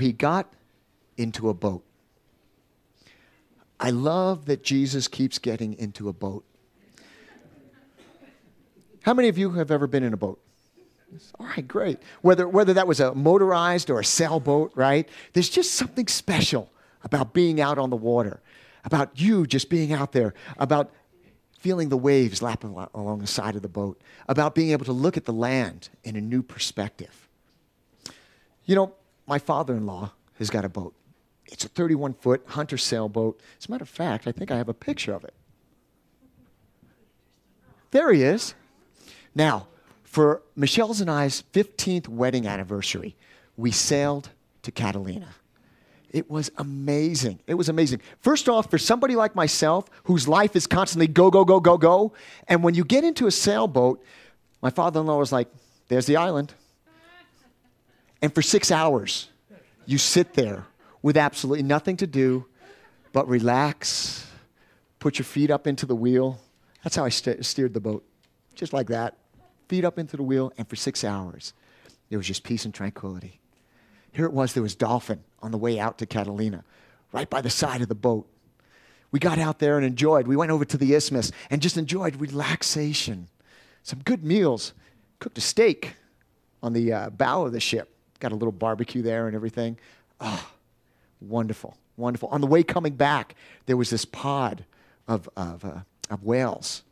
He got into a boat. I love that Jesus keeps getting into a boat. How many of you have ever been in a boat? All right, great. Whether that was a motorized or a sailboat, right? There's just something special about being out on the water, about you just being out there, about feeling the waves lapping along the side of the boat, about being able to look at the land in a new perspective. You know, my father-in-law has got a boat. It's a 31-foot Hunter sailboat. As a matter of fact, I think I have a picture of it. There he is. Now, for Michelle's and I's 15th wedding anniversary, we sailed to Catalina. It was amazing. It was amazing. First off, for somebody like myself, whose life is constantly go, go, go, go, go, and when you get into a sailboat, my father-in-law was like, there's the island. And for 6 hours, you sit there with absolutely nothing to do but relax, put your feet up into the wheel. That's how I steered the boat, just like that. Feet up into the wheel, and for 6 hours, there was just peace and tranquility. Here it was, there was dolphin on the way out to Catalina, right by the side of the boat. We got out there and enjoyed. We went over to the isthmus and just enjoyed relaxation. Some good meals. Cooked a steak on the bow of the ship. Got a little barbecue there and everything. Oh, wonderful, wonderful. On the way coming back, there was this pod of whales,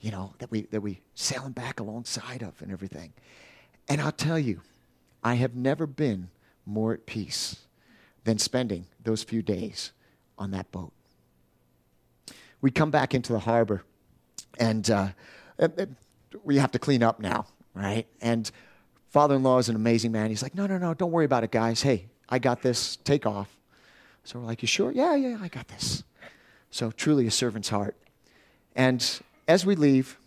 you know, that we sailing back alongside of and everything. And I'll tell you, I have never been more at peace than spending those few days on that boat. We come back into the harbor, and we have to clean up now, right? And father-in-law is an amazing man. He's like, no, don't worry about it, guys. Hey, I got this. Take off. So we're like, you sure? Yeah, I got this. So truly a servant's heart. And as we leave,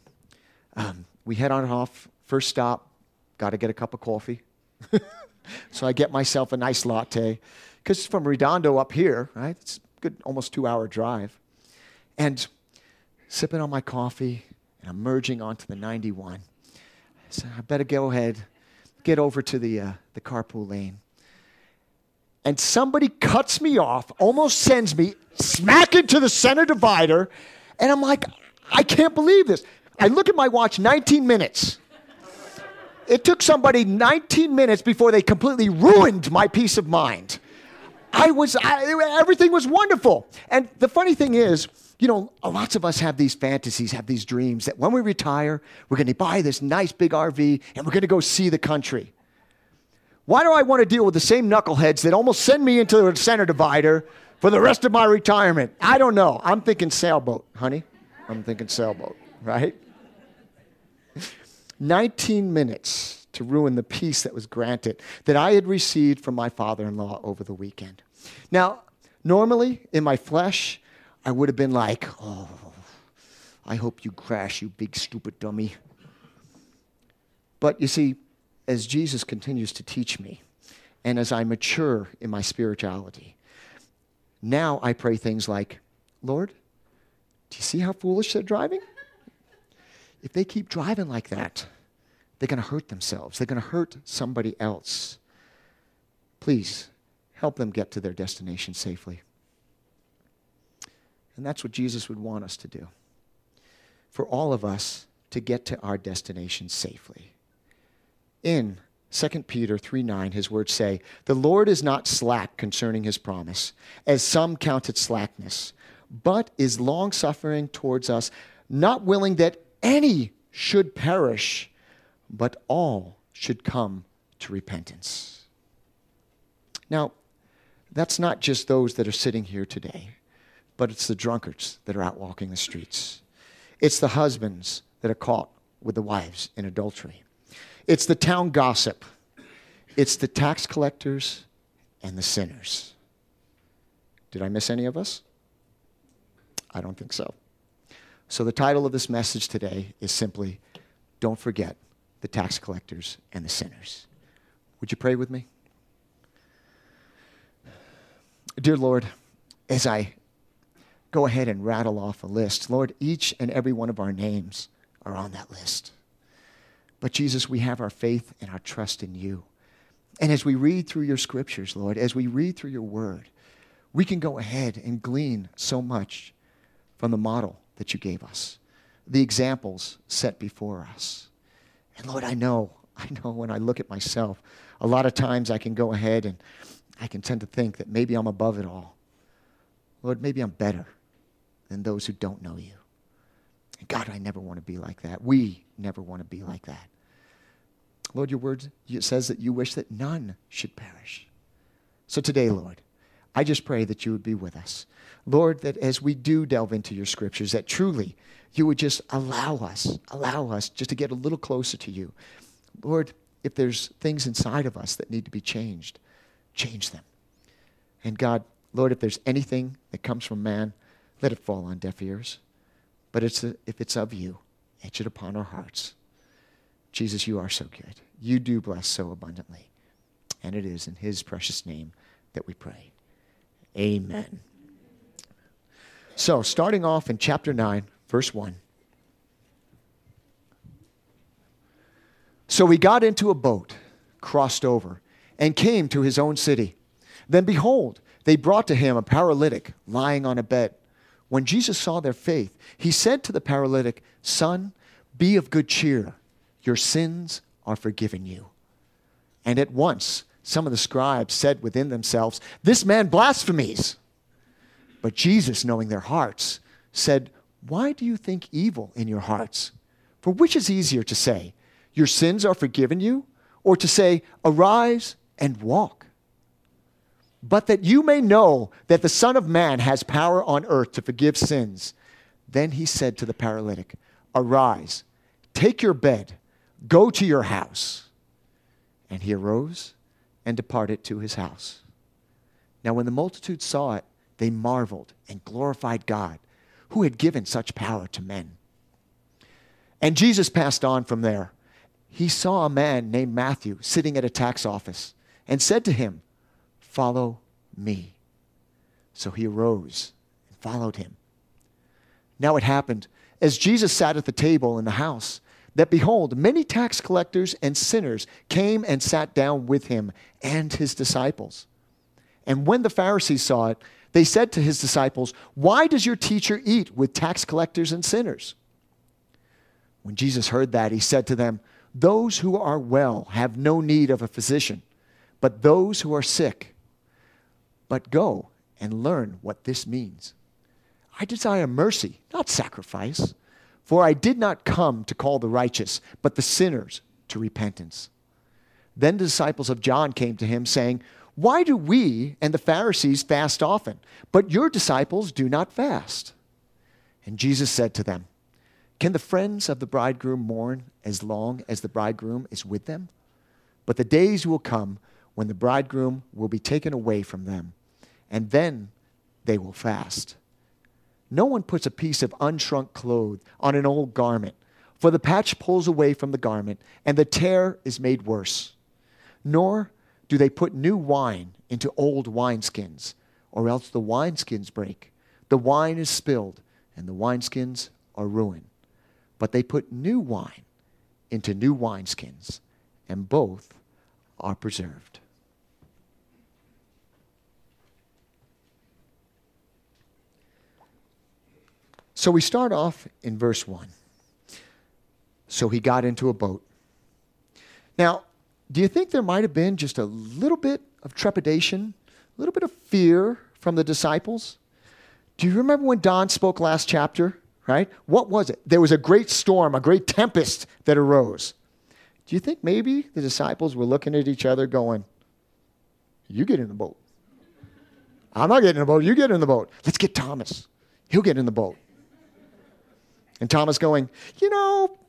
we head on and off. First stop, got to get a cup of coffee. So I get myself a nice latte, because it's from Redondo up here, right? It's a good almost 2-hour drive. And sipping on my coffee, and I'm merging onto the 91. So I better go ahead, get over to the carpool lane. And somebody cuts me off, almost sends me smack into the center divider, and I'm like, I can't believe this. I look at my watch, 19 minutes. It took somebody 19 minutes before they completely ruined my peace of mind. Everything was wonderful. And the funny thing is, you know, lots of us have these fantasies, have these dreams that when we retire, we're going to buy this nice big RV and we're going to go see the country. Why do I want to deal with the same knuckleheads that almost send me into the center divider for the rest of my retirement? I don't know. I'm thinking sailboat, honey. I'm thinking sailboat, right? 19 minutes to ruin the peace that was granted, that I had received from my father-in-law over the weekend. Now, normally, in my flesh, I would have been like, oh, I hope you crash, you big stupid dummy. But you see, as Jesus continues to teach me, and as I mature in my spirituality, now I pray things like, Lord, do you see how foolish they're driving? If they keep driving like that, they're going to hurt themselves. They're going to hurt somebody else. Please, help them get to their destination safely. And that's what Jesus would want us to do. For all of us to get to our destination safely. In 2 Peter 3:9, his words say, "The Lord is not slack concerning his promise, as some counted slackness, but is long-suffering towards us, not willing that any should perish, but all should come to repentance." Now, that's not just those that are sitting here today, but it's the drunkards that are out walking the streets. It's the husbands that are caught with the wives in adultery. It's the town gossip. It's the tax collectors and the sinners. Did I miss any of us? I don't think so. So the title of this message today is simply, Don't Forget the Tax Collectors and the Sinners. Would you pray with me? Dear Lord, as I go ahead and rattle off a list, Lord, each and every one of our names are on that list. But Jesus, we have our faith and our trust in you. And as we read through your scriptures, Lord, as we read through your word, we can go ahead and glean so much from the model that you gave us, the examples set before us. And Lord, I know when I look at myself, a lot of times I can go ahead and I can tend to think that maybe I'm above it all. Lord, maybe I'm better than those who don't know you. And God, I never want to be like that. We never want to be like that. Lord, your word says that you wish that none should perish. So today, Lord, I just pray that you would be with us. Lord, that as we do delve into your scriptures, that truly you would just allow us just to get a little closer to you. Lord, if there's things inside of us that need to be changed, change them. And God, Lord, if there's anything that comes from man, let it fall on deaf ears. But if it's of you, etch it upon our hearts. Jesus, you are so good. You do bless so abundantly. And it is in his precious name that we pray. Amen. So, starting off in chapter 9, verse 1. So he got into a boat, crossed over, and came to his own city. Then behold, they brought to him a paralytic lying on a bed. When Jesus saw their faith, he said to the paralytic, "Son, be of good cheer. Your sins are forgiven you." And at once some of the scribes said within themselves, "This man blasphemies." But Jesus, knowing their hearts, said, "Why do you think evil in your hearts? For which is easier to say, 'Your sins are forgiven you,' or to say, 'Arise and walk'? But that you may know that the Son of Man has power on earth to forgive sins." Then he said to the paralytic, "Arise, take your bed, go to your house." And he arose and departed to his house. Now when the multitude saw it, they marveled and glorified God, who had given such power to men. And Jesus passed on from there. He saw a man named Matthew sitting at a tax office and said to him, "Follow me." So he arose and followed him. Now it happened, as Jesus sat at the table in the house, that behold, many tax collectors and sinners came and sat down with him and his disciples. And when the Pharisees saw it, they said to his disciples, "Why does your teacher eat with tax collectors and sinners?" When Jesus heard that, he said to them, "Those who are well have no need of a physician, but those who are sick. But go and learn what this means. I desire mercy, not sacrifice, for I did not come to call the righteous, but the sinners to repentance." Then the disciples of John came to him, saying, "Why do we and the Pharisees fast often, but your disciples do not fast?" And Jesus said to them, "Can the friends of the bridegroom mourn as long as the bridegroom is with them? But the days will come when the bridegroom will be taken away from them, and then they will fast. No one puts a piece of unshrunk cloth on an old garment, for the patch pulls away from the garment, and the tear is made worse. Nor do they put new wine into old wineskins, or else the wineskins break. The wine is spilled, and the wineskins are ruined. But they put new wine into new wineskins, and both are preserved." So we start off in verse 1. So he got into a boat. Now, do you think there might have been just a little bit of trepidation, a little bit of fear from the disciples? Do you remember when Don spoke last chapter, right? What was it? There was a great storm, a great tempest that arose. Do you think maybe the disciples were looking at each other going, "You get in the boat. I'm not getting in the boat. You get in the boat. Let's get Thomas. He'll get in the boat." And Thomas going, "You know,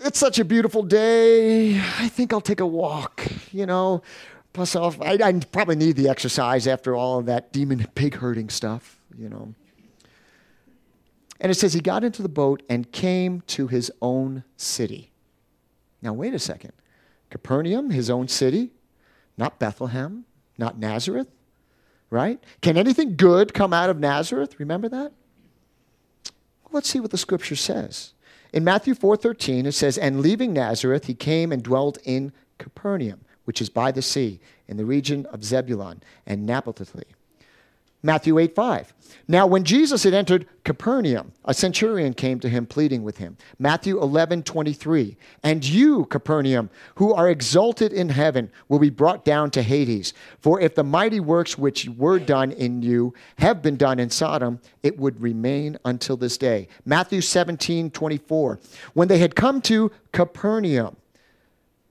it's such a beautiful day. I think I'll take a walk, you know. Plus, I probably need the exercise after all of that demon pig herding stuff, you know." And it says he got into the boat and came to his own city. Now, wait a second. Capernaum, his own city, not Bethlehem, not Nazareth, right? Can anything good come out of Nazareth? Remember that? Well, let's see what the scripture says. In Matthew 4:13, it says, "And leaving Nazareth, he came and dwelt in Capernaum, which is by the sea, in the region of Zebulun and Naphtali. Matthew 8:5. Now when Jesus had entered Capernaum, a centurion came to him, pleading with him. Matthew 11:23. And you, Capernaum, who are exalted in heaven, will be brought down to Hades. For if the mighty works which were done in you have been done in Sodom, it would remain until this day. Matthew 17:24. When they had come to Capernaum,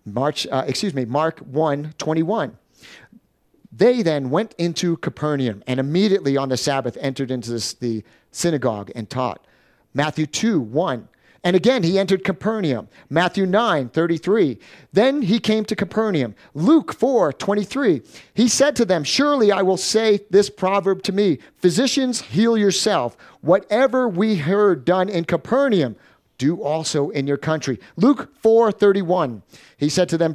Mark 1:21. They then went into Capernaum, and immediately on the Sabbath entered into the synagogue and taught. Matthew 2:1. And again he entered Capernaum. Matthew 9:33. Then he came to Capernaum. Luke 4:23. He said to them, surely I will say this proverb to me, physicians, heal yourself. Whatever we heard done in Capernaum, do also in your country. Luke 4:31. He said to them,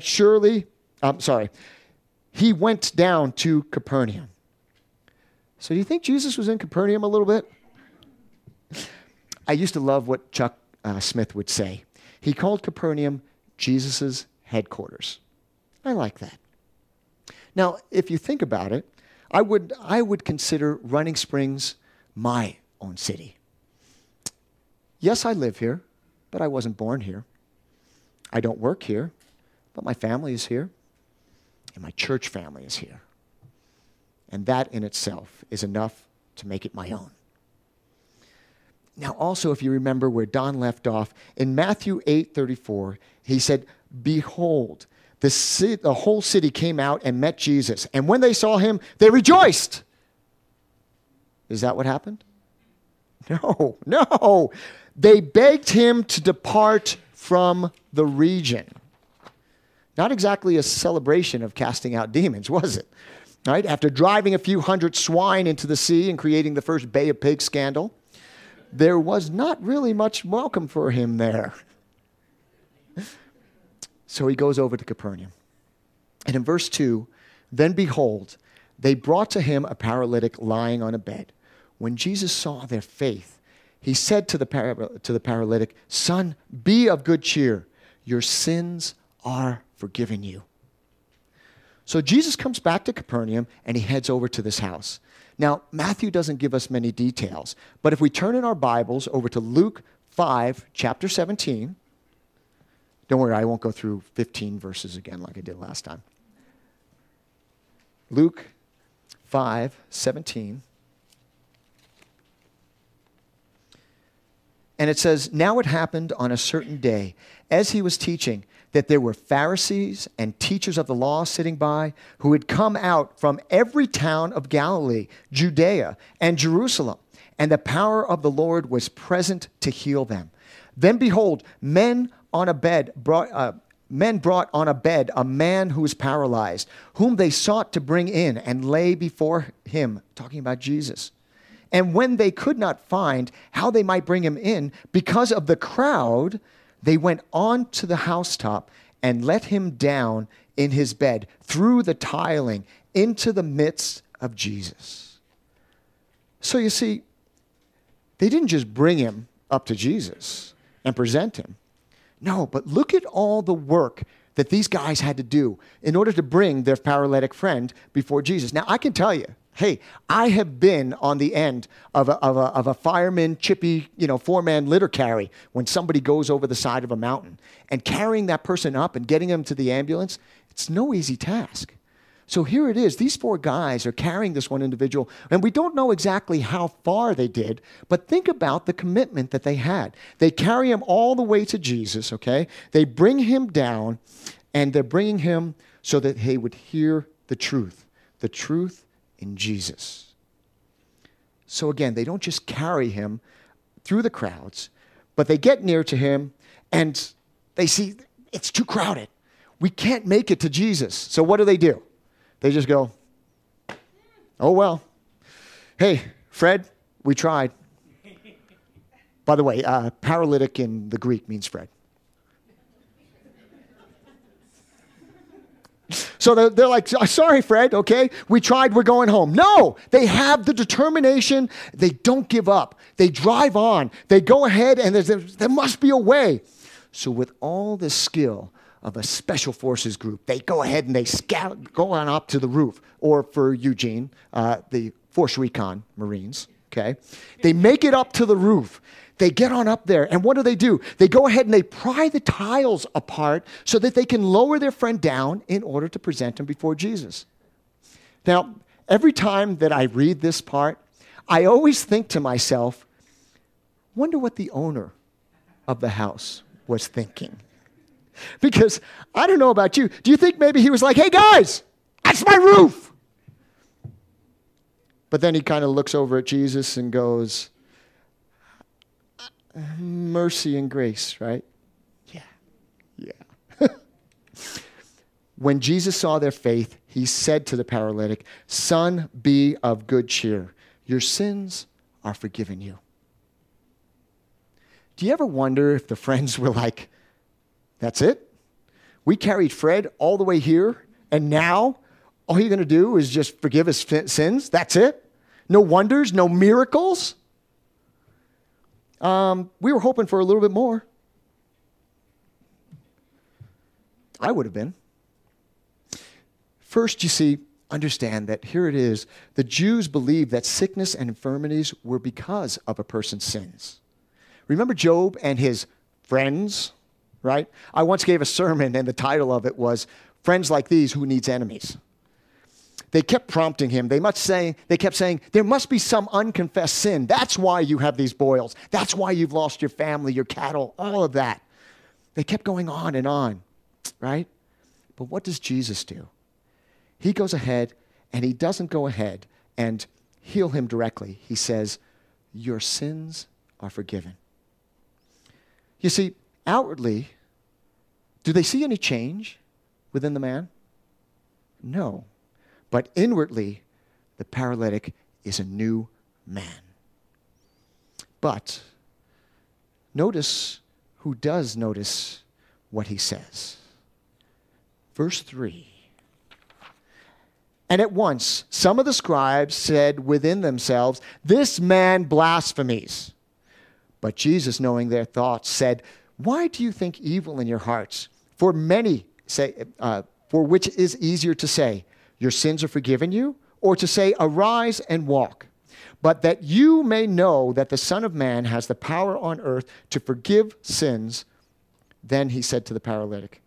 he went down to Capernaum. So do you think Jesus was in Capernaum a little bit? I used to love what Chuck Smith would say. He called Capernaum Jesus' headquarters. I like that. Now, if you think about it, I would consider Running Springs my own city. Yes, I live here, but I wasn't born here. I don't work here, but my family is here. And my church family is here. And that in itself is enough to make it my own. Now also, if you remember where Don left off, in Matthew 8:34, he said, behold, the whole city came out and met Jesus. And when they saw him, they rejoiced. Is that what happened? No. They begged him to depart from the region. Not exactly a celebration of casting out demons, was it? Right? After driving a few hundred swine into the sea and creating the first Bay of Pigs scandal, there was not really much welcome for him there. So he goes over to Capernaum. And in verse 2, then behold, they brought to him a paralytic lying on a bed. When Jesus saw their faith, he said to the paralytic, son, be of good cheer, your sins are forgiven you. So Jesus comes back to Capernaum and he heads over to this house. Now, Matthew doesn't give us many details, but if we turn in our Bibles over to Luke 5, chapter 17, don't worry, I won't go through 15 verses again like I did last time. Luke 5, 17. And it says, now it happened on a certain day, as he was teaching, that there were Pharisees and teachers of the law sitting by, who had come out from every town of Galilee, Judea, and Jerusalem, and the power of the Lord was present to heal them. Then behold, men brought on a bed a man who was paralyzed, whom they sought to bring in and lay before him, talking about Jesus. And when they could not find how they might bring him in, because of the crowd, they went on to the housetop and let him down in his bed through the tiling into the midst of Jesus. So you see, they didn't just bring him up to Jesus and present him. No, but look at all the work that these guys had to do in order to bring their paralytic friend before Jesus. Now, I can tell you, hey, I have been on the end of a fireman, chippy, four-man litter carry when somebody goes over the side of a mountain. And carrying that person up and getting them to the ambulance, it's no easy task. So here it is. These four guys are carrying this one individual, and we don't know exactly how far they did, but think about the commitment that they had. They carry him all the way to Jesus, okay? They bring him down, and they're bringing him so that he would hear the truth. The truth in Jesus. So again, they don't just carry him through the crowds, but they get near to him and they see it's too crowded. We can't make it to Jesus. So what do? They just go, oh well. Hey, Fred, we tried. By the way, paralytic in the Greek means Fred. So they're like, sorry, Fred, okay? We tried, we're going home. No, they have the determination. They don't give up. They drive on. They go ahead, and there must be a way. So with all this skill of a special forces group. They go ahead and they scout, go on up to the roof, or for Eugene, the Force Recon Marines, okay? They make it up to the roof. They get on up there, and what do? They go ahead and they pry the tiles apart so that they can lower their friend down in order to present him before Jesus. Now, every time that I read this part, I always think to myself, wonder what the owner of the house was thinking. Because I don't know about you. Do you think maybe he was like, hey, guys, that's my roof? But then he kind of looks over at Jesus and goes, mercy and grace, right? Yeah. When Jesus saw their faith, he said to the paralytic, son, be of good cheer. Your sins are forgiven you. Do you ever wonder if the friends were like, that's it? We carried Fred all the way here, and now all you're going to do is just forgive his sins? That's it? No wonders, no miracles? We were hoping for a little bit more. I would have been. First, you see, understand that here it is. The Jews believed that sickness and infirmities were because of a person's sins. Remember Job and his friends, right? I once gave a sermon, and the title of it was, Friends Like These, Who Needs Enemies? They kept prompting him. They kept saying, there must be some unconfessed sin. That's why you have these boils. That's why you've lost your family, your cattle, all of that. They kept going on and on, right? But what does Jesus do? He goes ahead, and he doesn't go ahead and heal him directly. He says, your sins are forgiven. You see, outwardly, do they see any change within the man? No. But inwardly, the paralytic is a new man. But notice who does notice what he says. Verse 3. And at once, some of the scribes said within themselves, this man blasphemies. But Jesus, knowing their thoughts, said, why do you think evil in your hearts? For many say, for which is easier to say, your sins are forgiven you, or to say, arise and walk. But that you may know that the Son of Man has the power on earth to forgive sins. Then he said to the paralytic,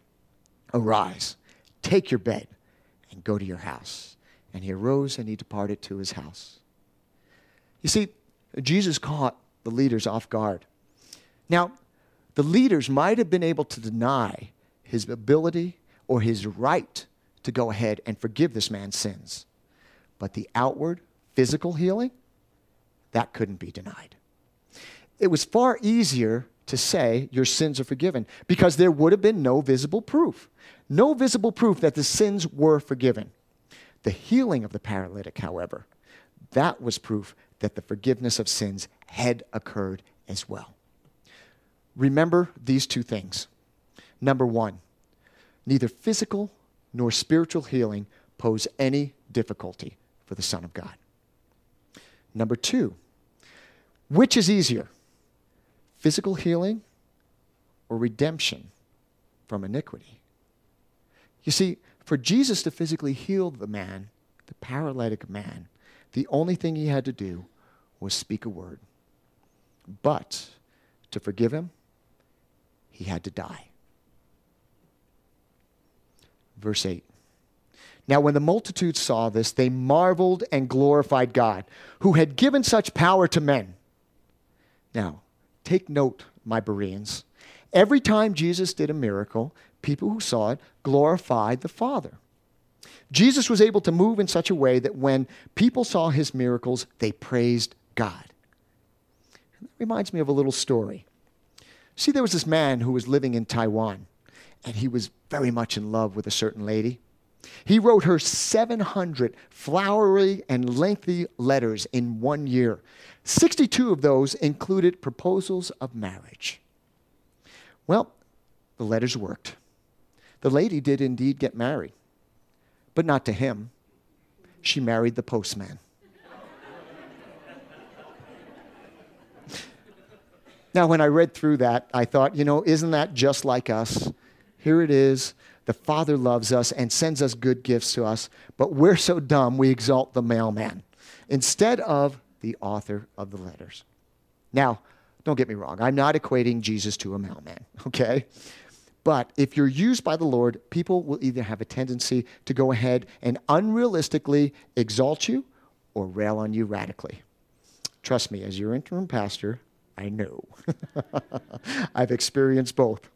arise, take your bed, and go to your house. And he arose and he departed to his house. You see, Jesus caught the leaders off guard. Now, the leaders might have been able to deny his ability or his right to go ahead and forgive this man's sins. But the outward physical healing, that couldn't be denied. It was far easier to say your sins are forgiven because there would have been no visible proof. No visible proof that the sins were forgiven. The healing of the paralytic, however, that was proof that the forgiveness of sins had occurred as well. Remember these two things. Number one, neither physical nor spiritual healing pose any difficulty for the Son of God. Number two, which is easier, physical healing or redemption from iniquity? You see, for Jesus to physically heal the man, the paralytic man, the only thing he had to do was speak a word. But to forgive him, he had to die. Verse 8. Now when the multitude saw this, they marveled and glorified God, who had given such power to men. Now, take note, my Bereans. Every time Jesus did a miracle, people who saw it glorified the Father. Jesus was able to move in such a way that when people saw his miracles, they praised God. That reminds me of a little story. See, there was this man who was living in Taiwan, and he was very much in love with a certain lady. He wrote her 700 flowery and lengthy letters in 1 year. 62 of those included proposals of marriage. Well, the letters worked. The lady did indeed get married, but not to him. She married the postman. Now, when I read through that, I thought, you know, isn't that just like us? Here it is. The Father loves us and sends us good gifts to us, but we're so dumb we exalt the mailman instead of the author of the letters. Now, don't get me wrong. I'm not equating Jesus to a mailman, okay? But if you're used by the Lord, people will either have a tendency to go ahead and unrealistically exalt you or rail on you radically. Trust me, as your interim pastor, I know. I've experienced both.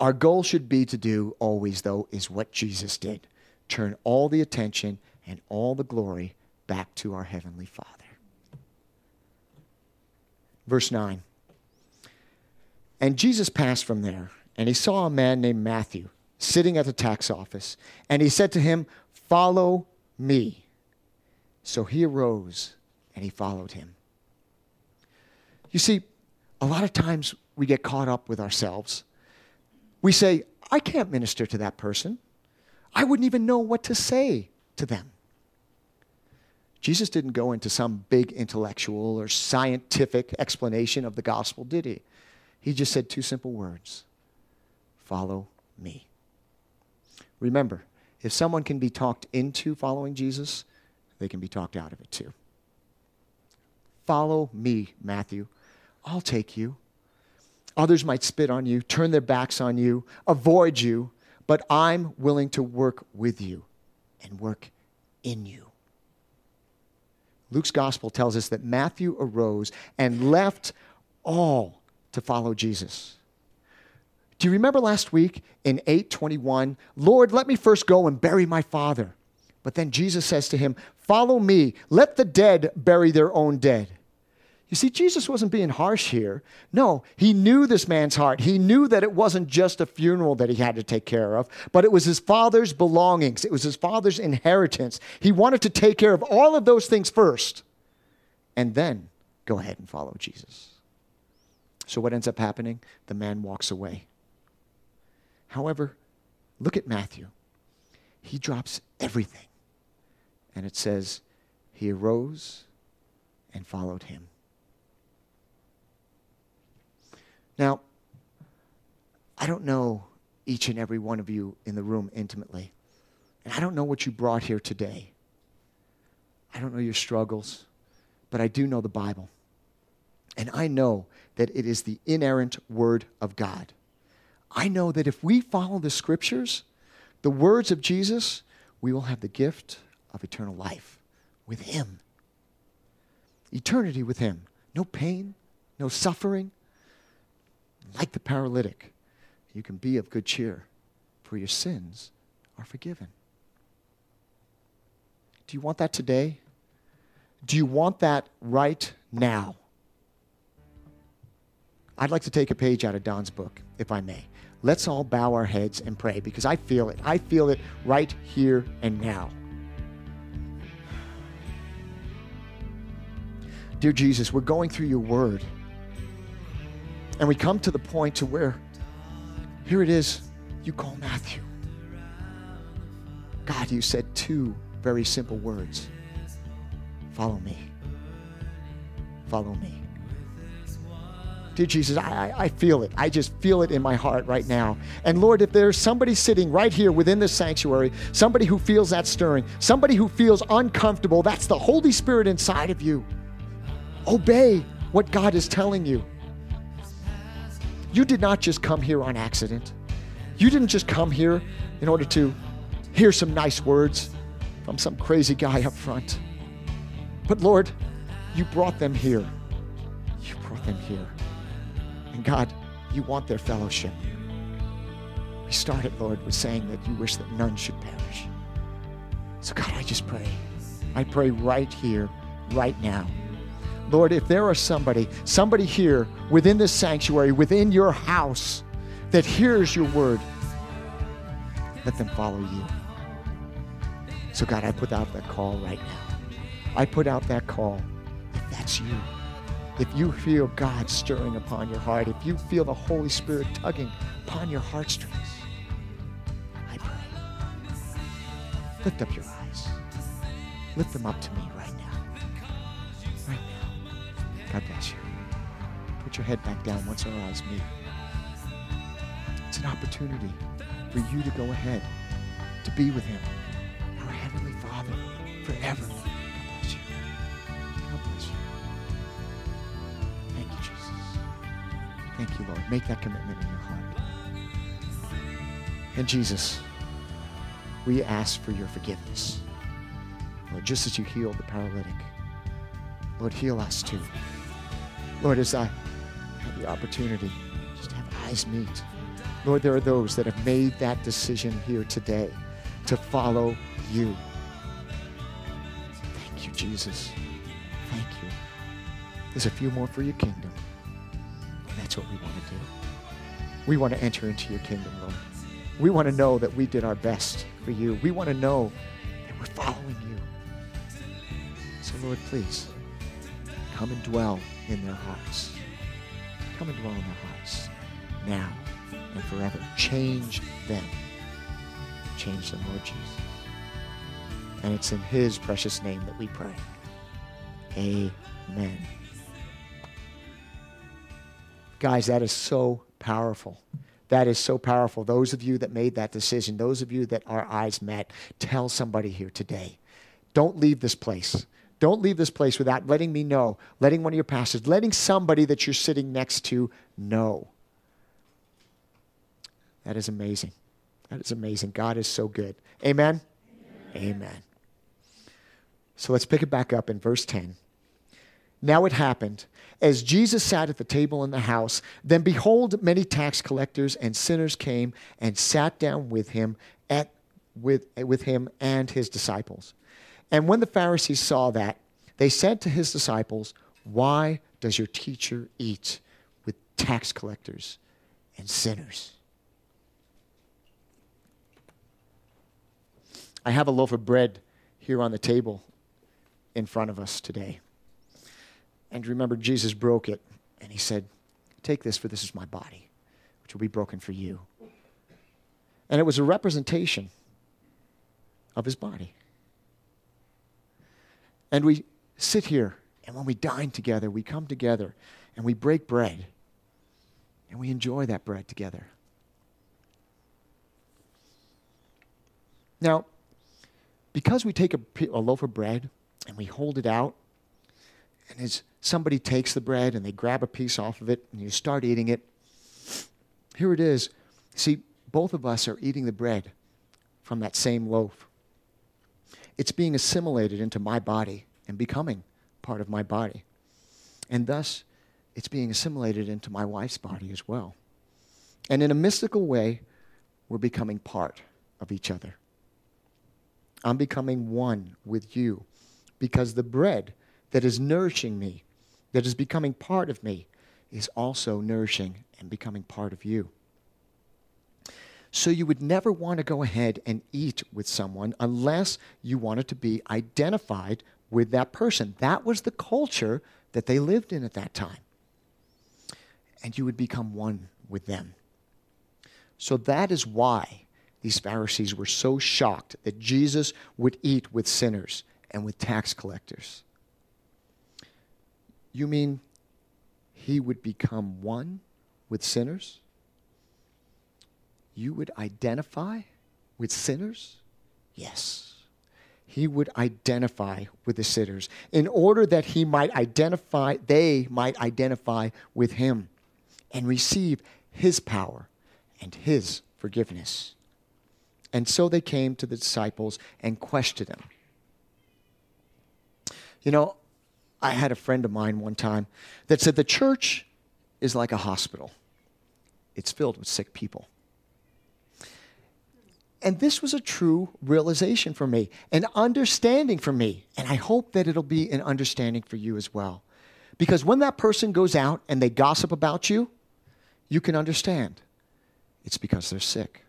Our goal should be to do always, though, is what Jesus did. Turn all the attention and all the glory back to our Heavenly Father. Verse 9. And Jesus passed from there, and he saw a man named Matthew sitting at the tax office. And he said to him, "Follow me." So he arose, and he followed him. You see, a lot of times we get caught up with ourselves. We say, I can't minister to that person. I wouldn't even know what to say to them. Jesus didn't go into some big intellectual or scientific explanation of the gospel, did he? He just said two simple words, "Follow me." Remember, if someone can be talked into following Jesus, they can be talked out of it too. "Follow me, Matthew. I'll take you." Others might spit on you, turn their backs on you, avoid you, but I'm willing to work with you and work in you. Luke's gospel tells us that Matthew arose and left all to follow Jesus. Do you remember last week in 8:21, "Lord, let me first go and bury my father." But then Jesus says to him, "Follow me, let the dead bury their own dead." You see, Jesus wasn't being harsh here. No, he knew this man's heart. He knew that it wasn't just a funeral that he had to take care of, but it was his father's belongings. It was his father's inheritance. He wanted to take care of all of those things first and then go ahead and follow Jesus. So what ends up happening? The man walks away. However, look at Matthew. He drops everything. And it says, he arose and followed him. Now, I don't know each and every one of you in the room intimately. And I don't know what you brought here today. I don't know your struggles, but I do know the Bible. And I know that it is the inerrant word of God. I know that if we follow the scriptures, the words of Jesus, we will have the gift of eternal life with him. Eternity with him. No pain, no suffering. Like the paralytic, you can be of good cheer, for your sins are forgiven. Do you want that today? Do you want that right now? I'd like to take a page out of Don's book, if I may. Let's all bow our heads and pray, because I feel it. I feel it right here and now. Dear Jesus, we're going through your word. And we come to the point to where, here it is, you call Matthew. God, you said two very simple words. Follow me. Follow me. Dear Jesus, I feel it. I just feel it in my heart right now. And Lord, if there's somebody sitting right here within this sanctuary, somebody who feels that stirring, somebody who feels uncomfortable, that's the Holy Spirit inside of you. Obey what God is telling you. You did not just come here on accident. You didn't just come here in order to hear some nice words from some crazy guy up front. But Lord, you brought them here. You brought them here. And God, you want their fellowship. We started, Lord, with saying that you wish that none should perish. So God, I just pray. I pray right here, right now. Lord, if there are somebody here within this sanctuary, within your house, that hears your word, let them follow you. So God, I put out that call right now. I put out that call. If that's you, if you feel God stirring upon your heart, if you feel the Holy Spirit tugging upon your heartstrings, I pray, lift up your eyes. Lift them up to me right now. God bless you. Put your head back down once our eyes meet. It's an opportunity for you to go ahead, to be with him, our Heavenly Father, forever. God bless you. God bless you. Thank you, Jesus. Thank you, Lord. Make that commitment in your heart. And Jesus, we ask for your forgiveness. Lord, just as you healed the paralytic, Lord, heal us too. Lord, as I have the opportunity just to have eyes meet, Lord, there are those that have made that decision here today to follow you. Thank you, Jesus. Thank you. There's a few more for your kingdom, and that's what we want to do. We want to enter into your kingdom, Lord. We want to know that we did our best for you. We want to know that we're following you. So, Lord, please, come and dwell in their hearts. Come and dwell in their hearts now and forever. Change them. Change them, Lord Jesus. And it's in his precious name that we pray. Amen. Guys, that is so powerful. That is so powerful. Those of you that made that decision, those of you that our eyes met, tell somebody here today. Don't leave this place. Don't leave this place without letting me know, letting one of your pastors, letting somebody that you're sitting next to know. That is amazing. That is amazing. God is so good. Amen? Amen. Amen. So let's pick it back up in verse 10. Now it happened, as Jesus sat at the table in the house, then behold, many tax collectors and sinners came and sat down with him and his disciples. And when the Pharisees saw that, they said to his disciples, "Why does your teacher eat with tax collectors and sinners?" I have a loaf of bread here on the table in front of us today. And remember, Jesus broke it, and he said, "Take this, for this is my body, which will be broken for you." And it was a representation of his body. And we sit here, and when we dine together, we come together, and we break bread, and we enjoy that bread together. Now, because we take a loaf of bread, and we hold it out, and as somebody takes the bread, and they grab a piece off of it, and you start eating it, here it is. See, both of us are eating the bread from that same loaf. It's being assimilated into my body and becoming part of my body. And thus, it's being assimilated into my wife's body as well. And in a mystical way, we're becoming part of each other. I'm becoming one with you because the bread that is nourishing me, that is becoming part of me, is also nourishing and becoming part of you. So you would never want to go ahead and eat with someone unless you wanted to be identified with that person. That was the culture that they lived in at that time. And you would become one with them. So that is why these Pharisees were so shocked that Jesus would eat with sinners and with tax collectors. You mean he would become one with sinners? You would identify with sinners? Yes. He would identify with the sinners in order that they might identify with him and receive his power and his forgiveness. And so they came to the disciples and questioned him. You know, I had a friend of mine one time that said the church is like a hospital. It's filled with sick people. And this was a true realization for me, an understanding for me. And I hope that it'll be an understanding for you as well. Because when that person goes out and they gossip about you, you can understand. It's because they're sick.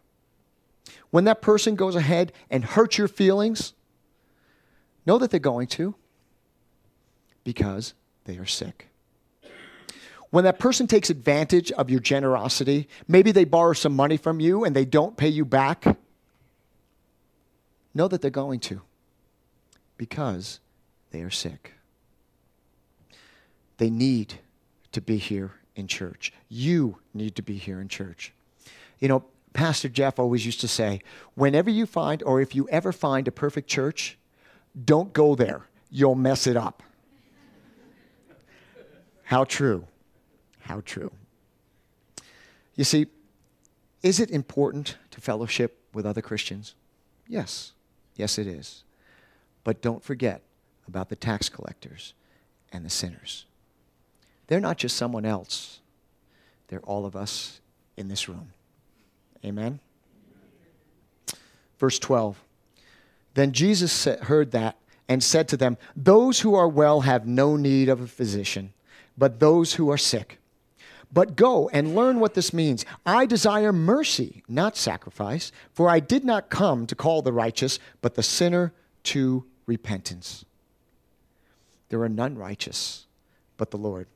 When that person goes ahead and hurts your feelings, know that they're going to because they are sick. When that person takes advantage of your generosity, maybe they borrow some money from you and they don't pay you back, know that they're going to because they are sick. They need to be here in church. You need to be here in church. You know, Pastor Jeff always used to say, whenever you find, or if you ever find a perfect church, don't go there. You'll mess it up. How true. How true. You see, is it important to fellowship with other Christians? Yes. Yes, it is. But don't forget about the tax collectors and the sinners. They're not just someone else. They're all of us in this room. Amen? Verse 12. Then Jesus heard that and said to them, "Those who are well have no need of a physician, but those who are sick. But go and learn what this means. I desire mercy, not sacrifice, for I did not come to call the righteous, but the sinner to repentance." There are none righteous but the Lord.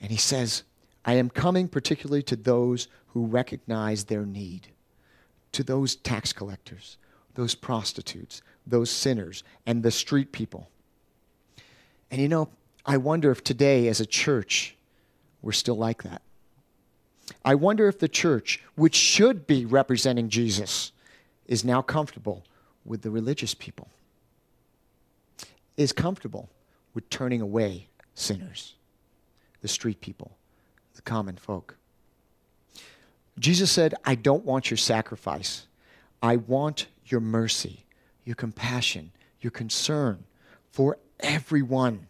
And he says, I am coming particularly to those who recognize their need, to those tax collectors, those prostitutes, those sinners, and the street people. And you know, I wonder if today as a church, we're still like that. I wonder if the church, which should be representing Jesus, is now comfortable with the religious people, is comfortable with turning away sinners, the street people, the common folk. Jesus said, I don't want your sacrifice. I want your mercy, your compassion, your concern for everyone.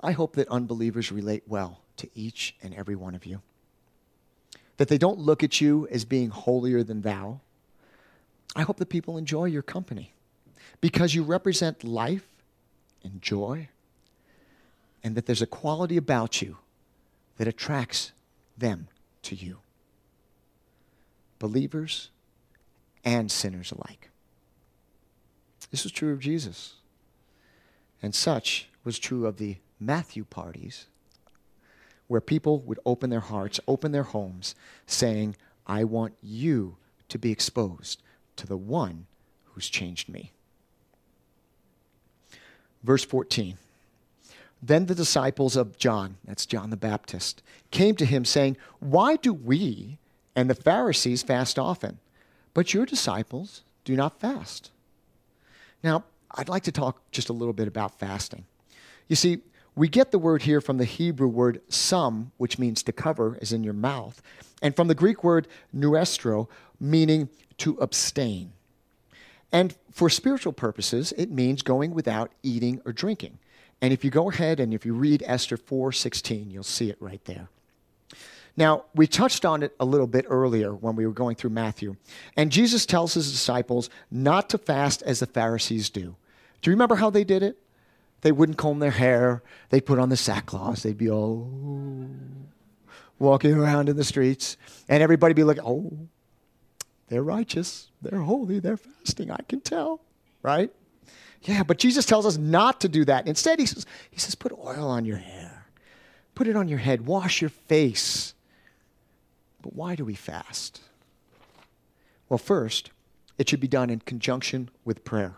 I hope that unbelievers relate well to each and every one of you. That they don't look at you as being holier than thou. I hope that people enjoy your company because you represent life and joy, and that there's a quality about you that attracts them to you. Believers and sinners alike. This was true of Jesus. And such was true of the Matthew parties, where people would open their hearts, open their homes, saying, I want you to be exposed to the one who's changed me. Verse 14, then the disciples of John, that's John the Baptist, came to him saying, why do we and the Pharisees fast often, but your disciples do not fast? Now, I'd like to talk just a little bit about fasting. You see, we get the word here from the Hebrew word sum, which means to cover, as in your mouth, and from the Greek word nuestro, meaning to abstain. And for spiritual purposes, it means going without eating or drinking. And if you go ahead and if you read Esther 4:16, you'll see it right there. Now, we touched on it a little bit earlier when we were going through Matthew. And Jesus tells his disciples not to fast as the Pharisees do. Do you remember how they did it? They wouldn't comb their hair. They'd put on the sackcloth. They'd be all walking around in the streets. And everybody would be like, oh, they're righteous. They're holy. They're fasting. I can tell, right? Yeah, but Jesus tells us not to do that. Instead, he says, put oil on your hair. Put it on your head. Wash your face. But why do we fast? Well, first, it should be done in conjunction with prayer.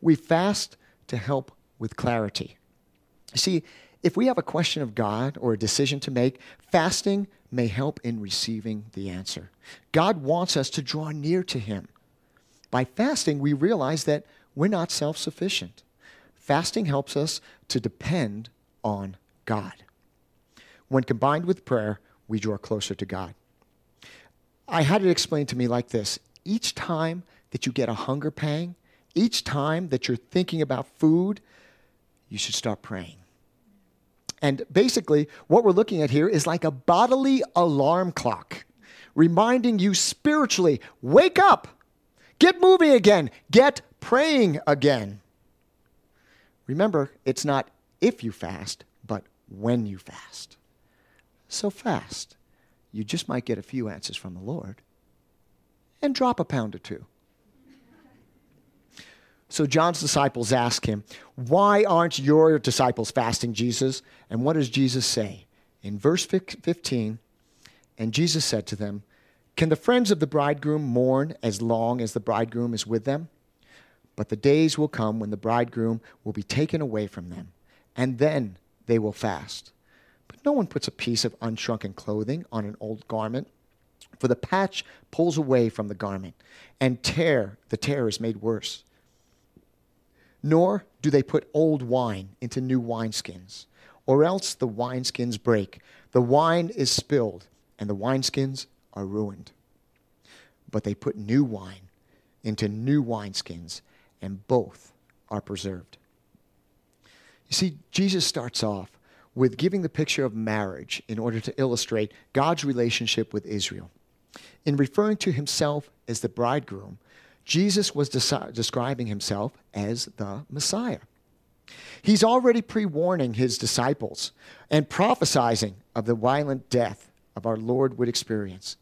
We fast to help with clarity. See, if we have a question of God or a decision to make, fasting may help in receiving the answer. God wants us to draw near to Him. By fasting, we realize that we're not self-sufficient. Fasting helps us to depend on God. When combined with prayer, we draw closer to God. I had it explained to me like this. Each time that you get a hunger pang, each time that you're thinking about food, you should start praying. And basically, what we're looking at here is like a bodily alarm clock reminding you spiritually, wake up, get moving again, get praying again. Remember, it's not if you fast, but when you fast. So fast, you just might get a few answers from the Lord and drop a pound or two. So John's disciples ask him, why aren't your disciples fasting, Jesus? And what does Jesus say? In verse 15, and Jesus said to them, can the friends of the bridegroom mourn as long as the bridegroom is with them? But the days will come when the bridegroom will be taken away from them, and then they will fast. But no one puts a piece of unshrunken clothing on an old garment, for the patch pulls away from the garment, and the tear is made worse. Nor do they put old wine into new wineskins, or else the wineskins break. The wine is spilled, and the wineskins are ruined. But they put new wine into new wineskins, and both are preserved. You see, Jesus starts off with giving the picture of marriage in order to illustrate God's relationship with Israel. In referring to himself as the bridegroom, Jesus was describing himself as the Messiah. He's already pre-warning his disciples and prophesying of the violent death of our Lord would experience.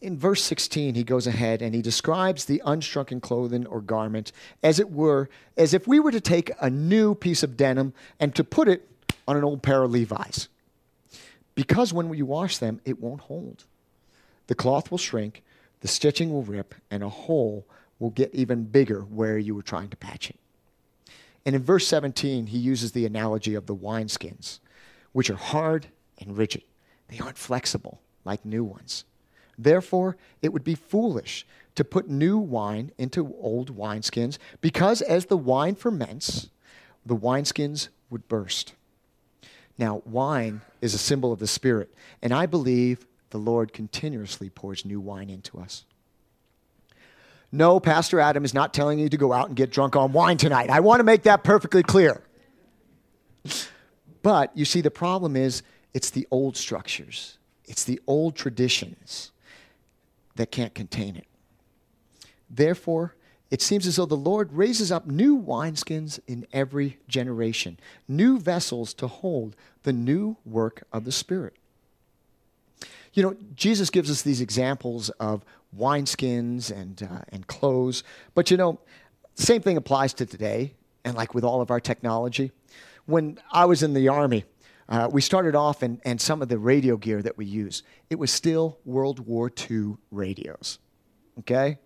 In verse 16, he goes ahead and he describes the unshrunken clothing or garment, as it were, as if we were to take a new piece of denim and to put it on an old pair of Levi's. Because when you wash them, it won't hold. The cloth will shrink, the stitching will rip, and a hole will get even bigger where you were trying to patch it. And in verse 17, he uses the analogy of the wineskins, which are hard and rigid. They aren't flexible like new ones. Therefore, it would be foolish to put new wine into old wineskins, because as the wine ferments, the wineskins would burst. Now, wine is a symbol of the Spirit, and I believe the Lord continuously pours new wine into us. No, Pastor Adam is not telling you to go out and get drunk on wine tonight. I want to make that perfectly clear. But you see, the problem is it's the old structures. It's the old traditions that can't contain it. Therefore, it seems as though the Lord raises up new wineskins in every generation, new vessels to hold the new work of the Spirit. You know, Jesus gives us these examples of wineskins and clothes, but you know, same thing applies to today, and like with all of our technology. When I was in the Army, we started off and some of the radio gear that we use, it was still World War II radios, okay?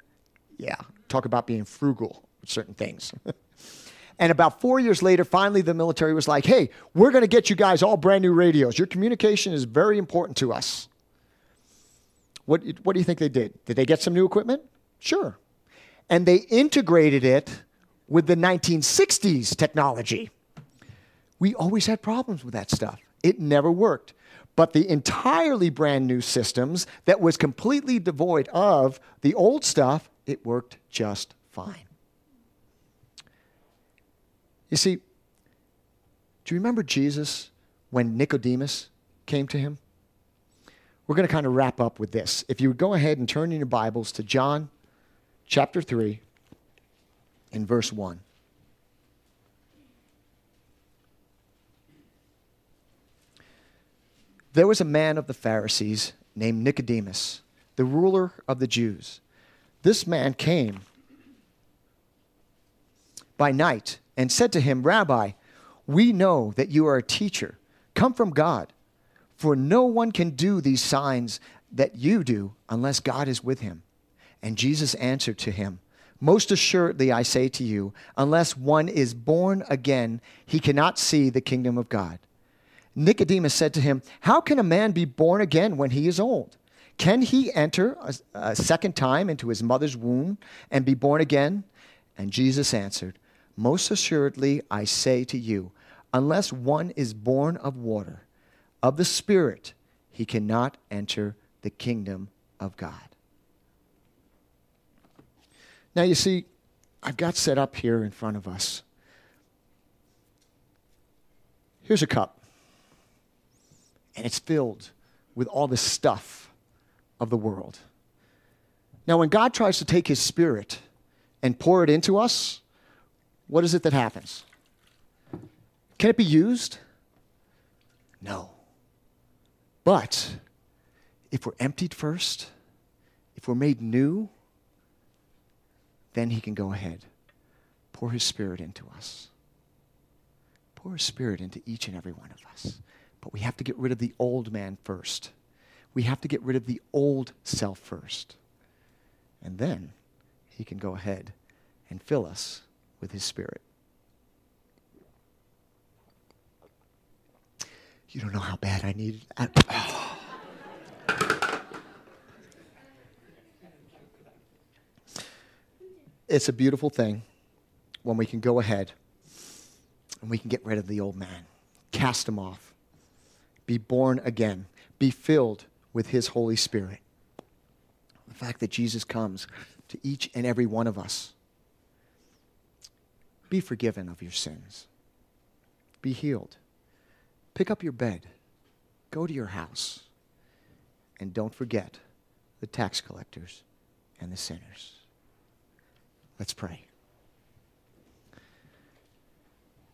Yeah, talk about being frugal with certain things. And about 4 years later, finally, the military was like, hey, we're going to get you guys all brand new radios. Your communication is very important to us. What do you think they did? Did they get some new equipment? Sure. And they integrated it with the 1960s technology. We always had problems with that stuff. It never worked. But the entirely brand new systems that was completely devoid of the old stuff, it worked just fine. You see, do you remember Jesus when Nicodemus came to him? We're going to kind of wrap up with this. If you would go ahead and turn in your Bibles to John chapter 3 and verse 1. There was a man of the Pharisees named Nicodemus, the ruler of the Jews. This man came by night and said to him, Rabbi, we know that you are a teacher, come from God, for no one can do these signs that you do unless God is with him. And Jesus answered to him, most assuredly I say to you, unless one is born again, he cannot see the kingdom of God. Nicodemus said to him, how can a man be born again when he is old? Can he enter a second time into his mother's womb and be born again? And Jesus answered, most assuredly I say to you, unless one is born of water, of the Spirit, he cannot enter the kingdom of God. Now you see, I've got set up here in front of us. Here's a cup. And it's filled with all the stuff of the world. Now, when God tries to take his Spirit and pour it into us, what is it that happens? Can it be used? No. But if we're emptied first, if we're made new, then he can go ahead, pour his Spirit into us. Pour his Spirit into each and every one of us. But we have to get rid of the old man first. We have to get rid of the old self first. And then he can go ahead and fill us with his Spirit. You don't know how bad I needed it. It's a beautiful thing when we can go ahead and we can get rid of the old man, cast him off, be born again, be filled with his Holy Spirit. The fact that Jesus comes to each and every one of us. Be forgiven of your sins. Be healed. Pick up your bed. Go to your house. And don't forget the tax collectors and the sinners. Let's pray.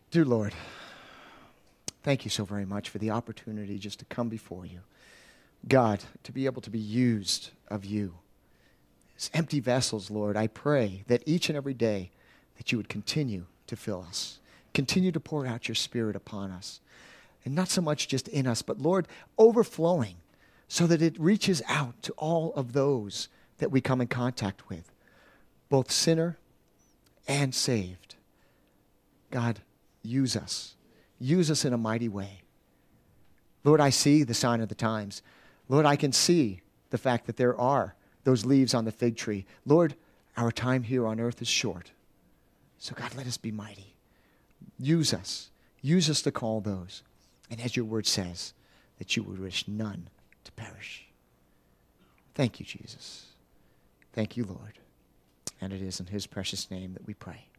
Dear Lord, thank you so very much for the opportunity just to come before you. God, to be able to be used of you. As empty vessels, Lord, I pray that each and every day that you would continue to fill us. Continue to pour out your Spirit upon us. And not so much just in us, but Lord, overflowing so that it reaches out to all of those that we come in contact with, both sinner and saved. God, use us. Use us in a mighty way. Lord, I see the sign of the times. Lord, I can see the fact that there are those leaves on the fig tree. Lord, our time here on earth is short. So God, let us be mighty. Use us. Use us to call those. And as your word says, that you would wish none to perish. Thank you, Jesus. Thank you, Lord. And it is in his precious name that we pray.